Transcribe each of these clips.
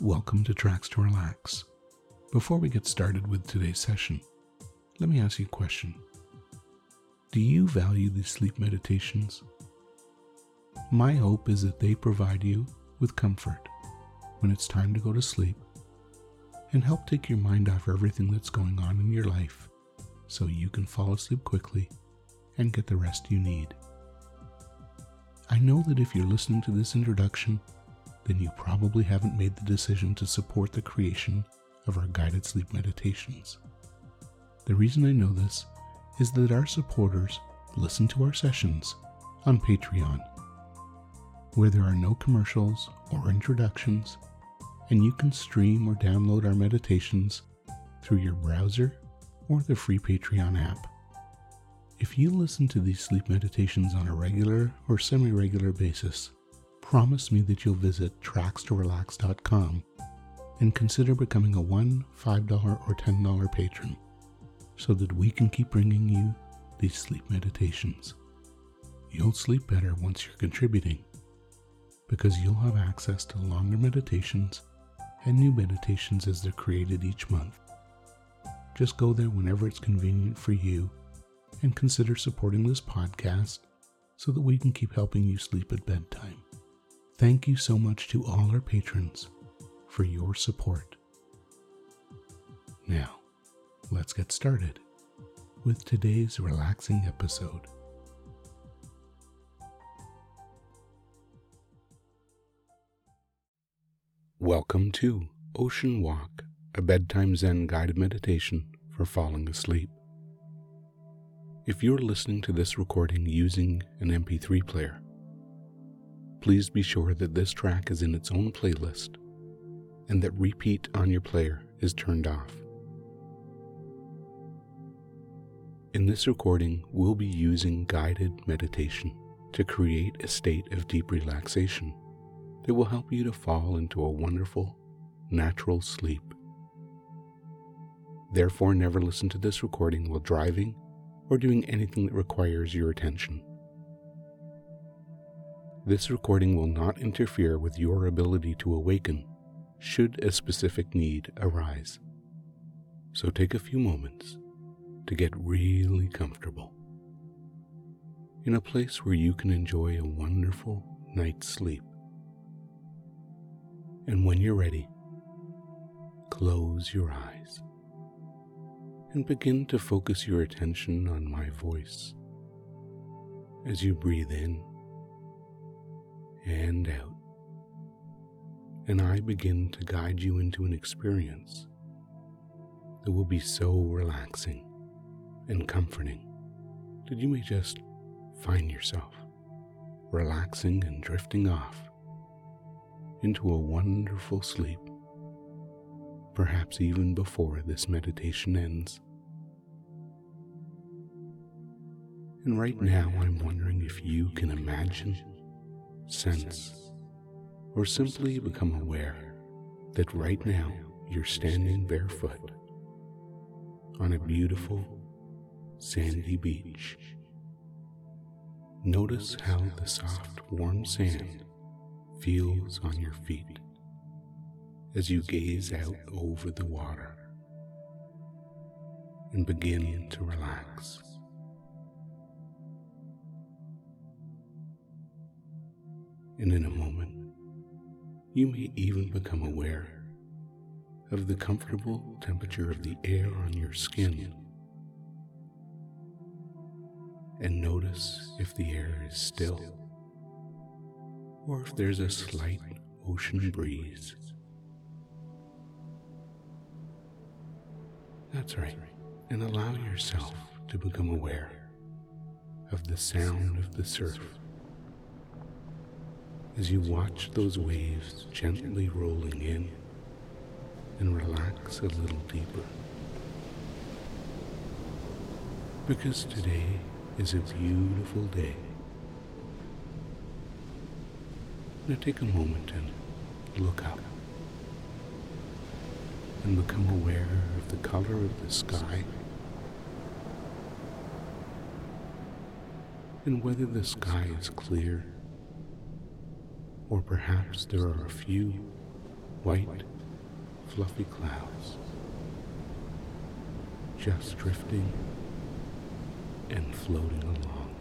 Welcome to Tracks to Relax. Before we get started with today's session, let me ask you a question. Do you value these sleep meditations? My hope is that they provide you with comfort when it's time to go to sleep and help take your mind off everything that's going on in your life so you can fall asleep quickly and get the rest you need. I know that if you're listening to this introduction, then you probably haven't made the decision to support the creation of our guided sleep meditations. The reason I know this is that our supporters listen to our sessions on Patreon, where there are no commercials or introductions, and you can stream or download our meditations through your browser or the free Patreon app. If you listen to these sleep meditations on a regular or semi-regular basis, promise me that you'll visit TracksToRelax.com and consider becoming a $1, $5, or $10 patron so that we can keep bringing you these sleep meditations. You'll sleep better once you're contributing because you'll have access to longer meditations and new meditations as they're created each month. Just go there whenever it's convenient for you and consider supporting this podcast so that we can keep helping you sleep at bedtime. Thank you so much to all our patrons for your support. Now, let's get started with today's relaxing episode. Welcome to Ocean Walk, a bedtime Zen guided meditation for falling asleep. If you're listening to this recording using an MP3 player, please be sure that this track is in its own playlist and that repeat on your player is turned off. In this recording, we'll be using guided meditation to create a state of deep relaxation that will help you to fall into a wonderful, natural sleep. Therefore, never listen to this recording while driving or doing anything that requires your attention. This recording will not interfere with your ability to awaken should a specific need arise. So take a few moments to get really comfortable in a place where you can enjoy a wonderful night's sleep. And when you're ready, close your eyes and begin to focus your attention on my voice as you breathe in and out, and I begin to guide you into an experience that will be so relaxing and comforting that you may just find yourself relaxing and drifting off into a wonderful sleep, perhaps even before this meditation ends. And right now, I'm wondering if you can imagine, sense, or simply become aware that right now you're standing barefoot on a beautiful sandy beach. Notice how the soft, warm sand feels on your feet as you gaze out over the water and begin to relax. And in a moment, you may even become aware of the comfortable temperature of the air on your skin, and notice if the air is still or if there's a slight ocean breeze. That's right, and allow yourself to become aware of the sound of the surf as you watch those waves gently rolling in, and relax a little deeper. Because today is a beautiful day. Now take a moment and look up and become aware of the color of the sky and whether the sky is clear or perhaps there are a few white, fluffy clouds, just drifting and floating along.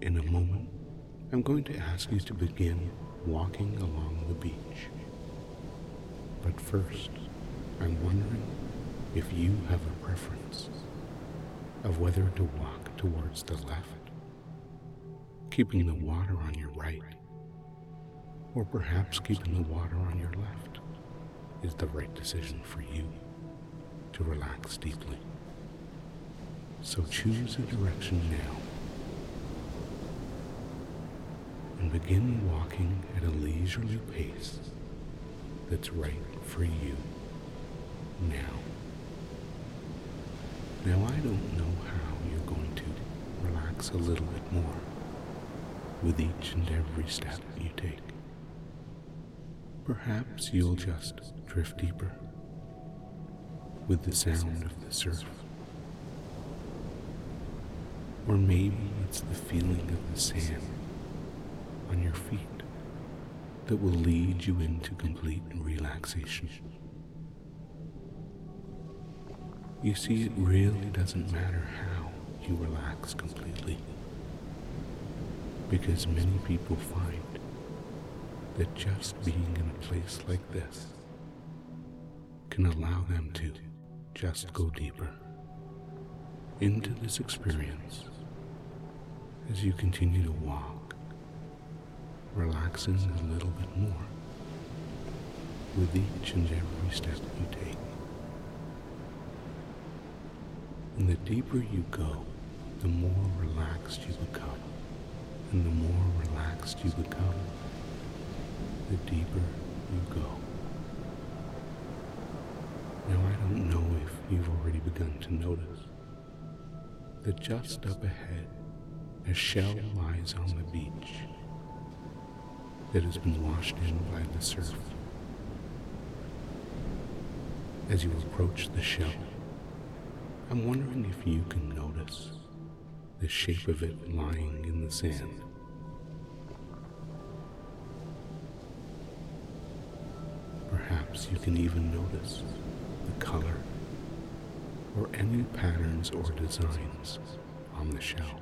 In a moment, I'm going to ask you to begin walking along the beach. But first, I'm wondering if you have a preference of whether to walk towards the left, keeping the water on your right, or perhaps keeping the water on your left is the right decision for you to relax deeply. So choose a direction now and begin walking at a leisurely pace that's right for you now. Now, I don't know how you're going to relax a little bit more with each and every step you take. Perhaps you'll just drift deeper with the sound of the surf. Or maybe it's the feeling of the sand on your feet that will lead you into complete relaxation. You see, it really doesn't matter how you relax completely, because many people find that just being in a place like this can allow them to just go deeper into this experience as you continue to walk, relaxing a little bit more with each and every step you take. And the deeper you go, the more relaxed you become. And the more relaxed you become, the deeper you go. Now, I don't know if you've already begun to notice that just up ahead, a shell lies on the beach that has been washed in by the surf. As you approach the shell, I'm wondering if you can notice the shape of it lying in the sand. Perhaps you can even notice the color or any patterns or designs on the shell.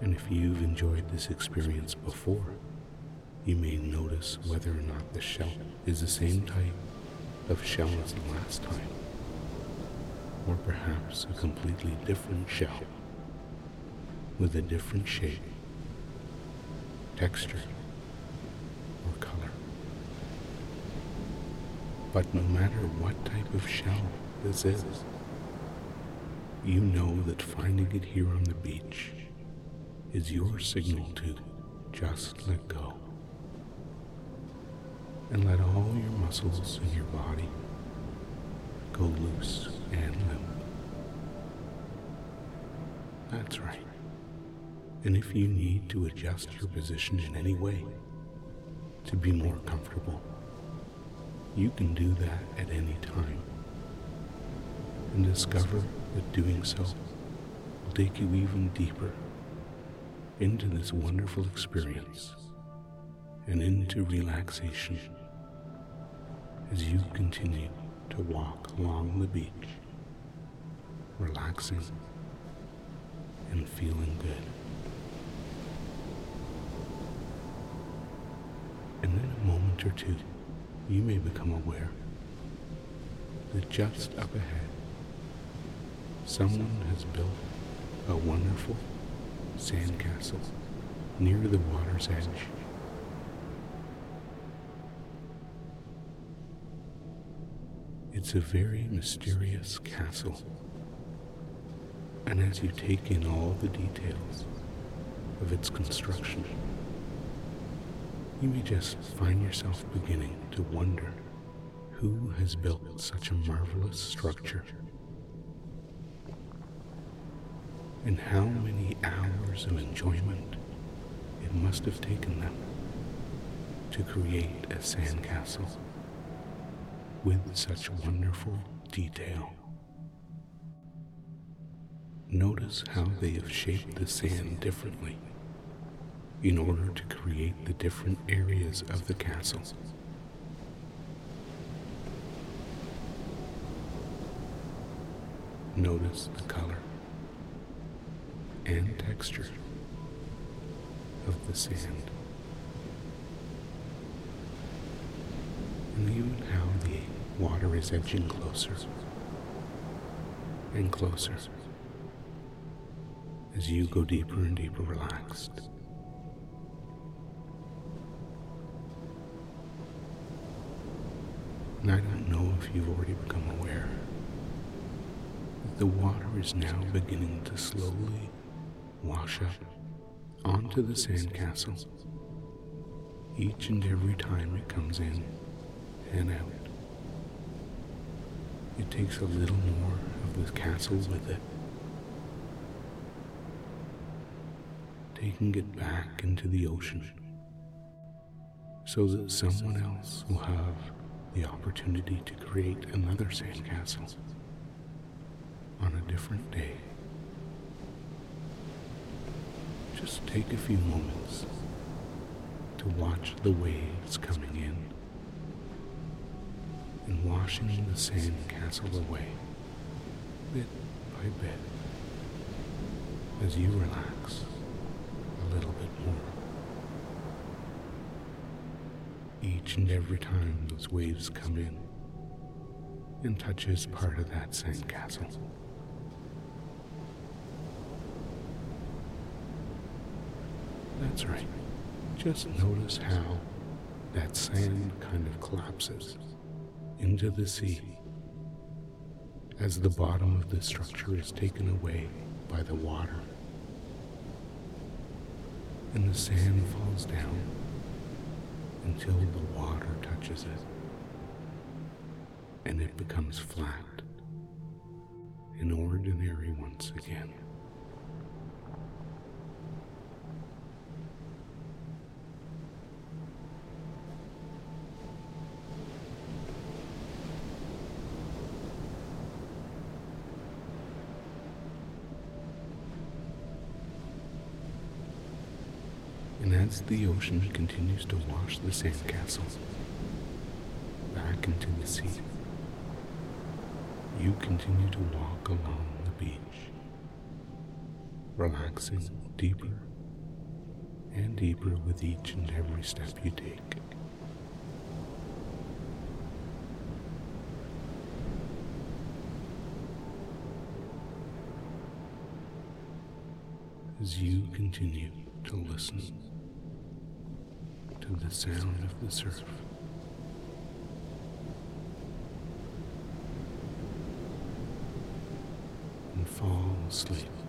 And if you've enjoyed this experience before, you may notice whether or not the shell is the same type of shell as the last time, or perhaps a completely different shell with a different shape, texture, or color. But no matter what type of shell this is, you know that finding it here on the beach is your signal to just let go. And let all your muscles in your body go loose and limp. That's right. And if you need to adjust your position in any way to be more comfortable, you can do that at any time. And discover that doing so will take you even deeper into this wonderful experience and into relaxation as you continue to walk along the beach, relaxing and feeling good. And in a moment or two, you may become aware that just up ahead, someone has built a wonderful sandcastle near the water's edge. It's a very mysterious castle, and as you take in all the details of its construction, you may just find yourself beginning to wonder who has built such a marvelous structure, and how many hours of enjoyment it must have taken them to create a sandcastle with such wonderful detail. Notice how they have shaped the sand differently in order to create the different areas of the castle. Notice the color and texture of the sand, and even how the water is edging closer and closer as you go deeper and deeper relaxed. And I don't know if you've already become aware that the water is now beginning to slowly wash up onto the sandcastle each and every time it comes in and out. It takes a little more of the castle with it, taking it back into the ocean so that someone else will have the opportunity to create another sandcastle on a different day. Just take a few moments to watch the waves coming in and washing the sandcastle away bit by bit as you relax a little bit more. Each and every time those waves come in and touches part of that sandcastle, that's right, just notice how that sand kind of collapses into the sea as the bottom of the structure is taken away by the water, and the sand falls down until the water touches it, and it becomes flat and ordinary once again. As the ocean continues to wash the sandcastle back into the sea, you continue to walk along the beach, relaxing deeper and deeper with each and every step you take. As you continue to listen to the sound of the surf, and fall asleep.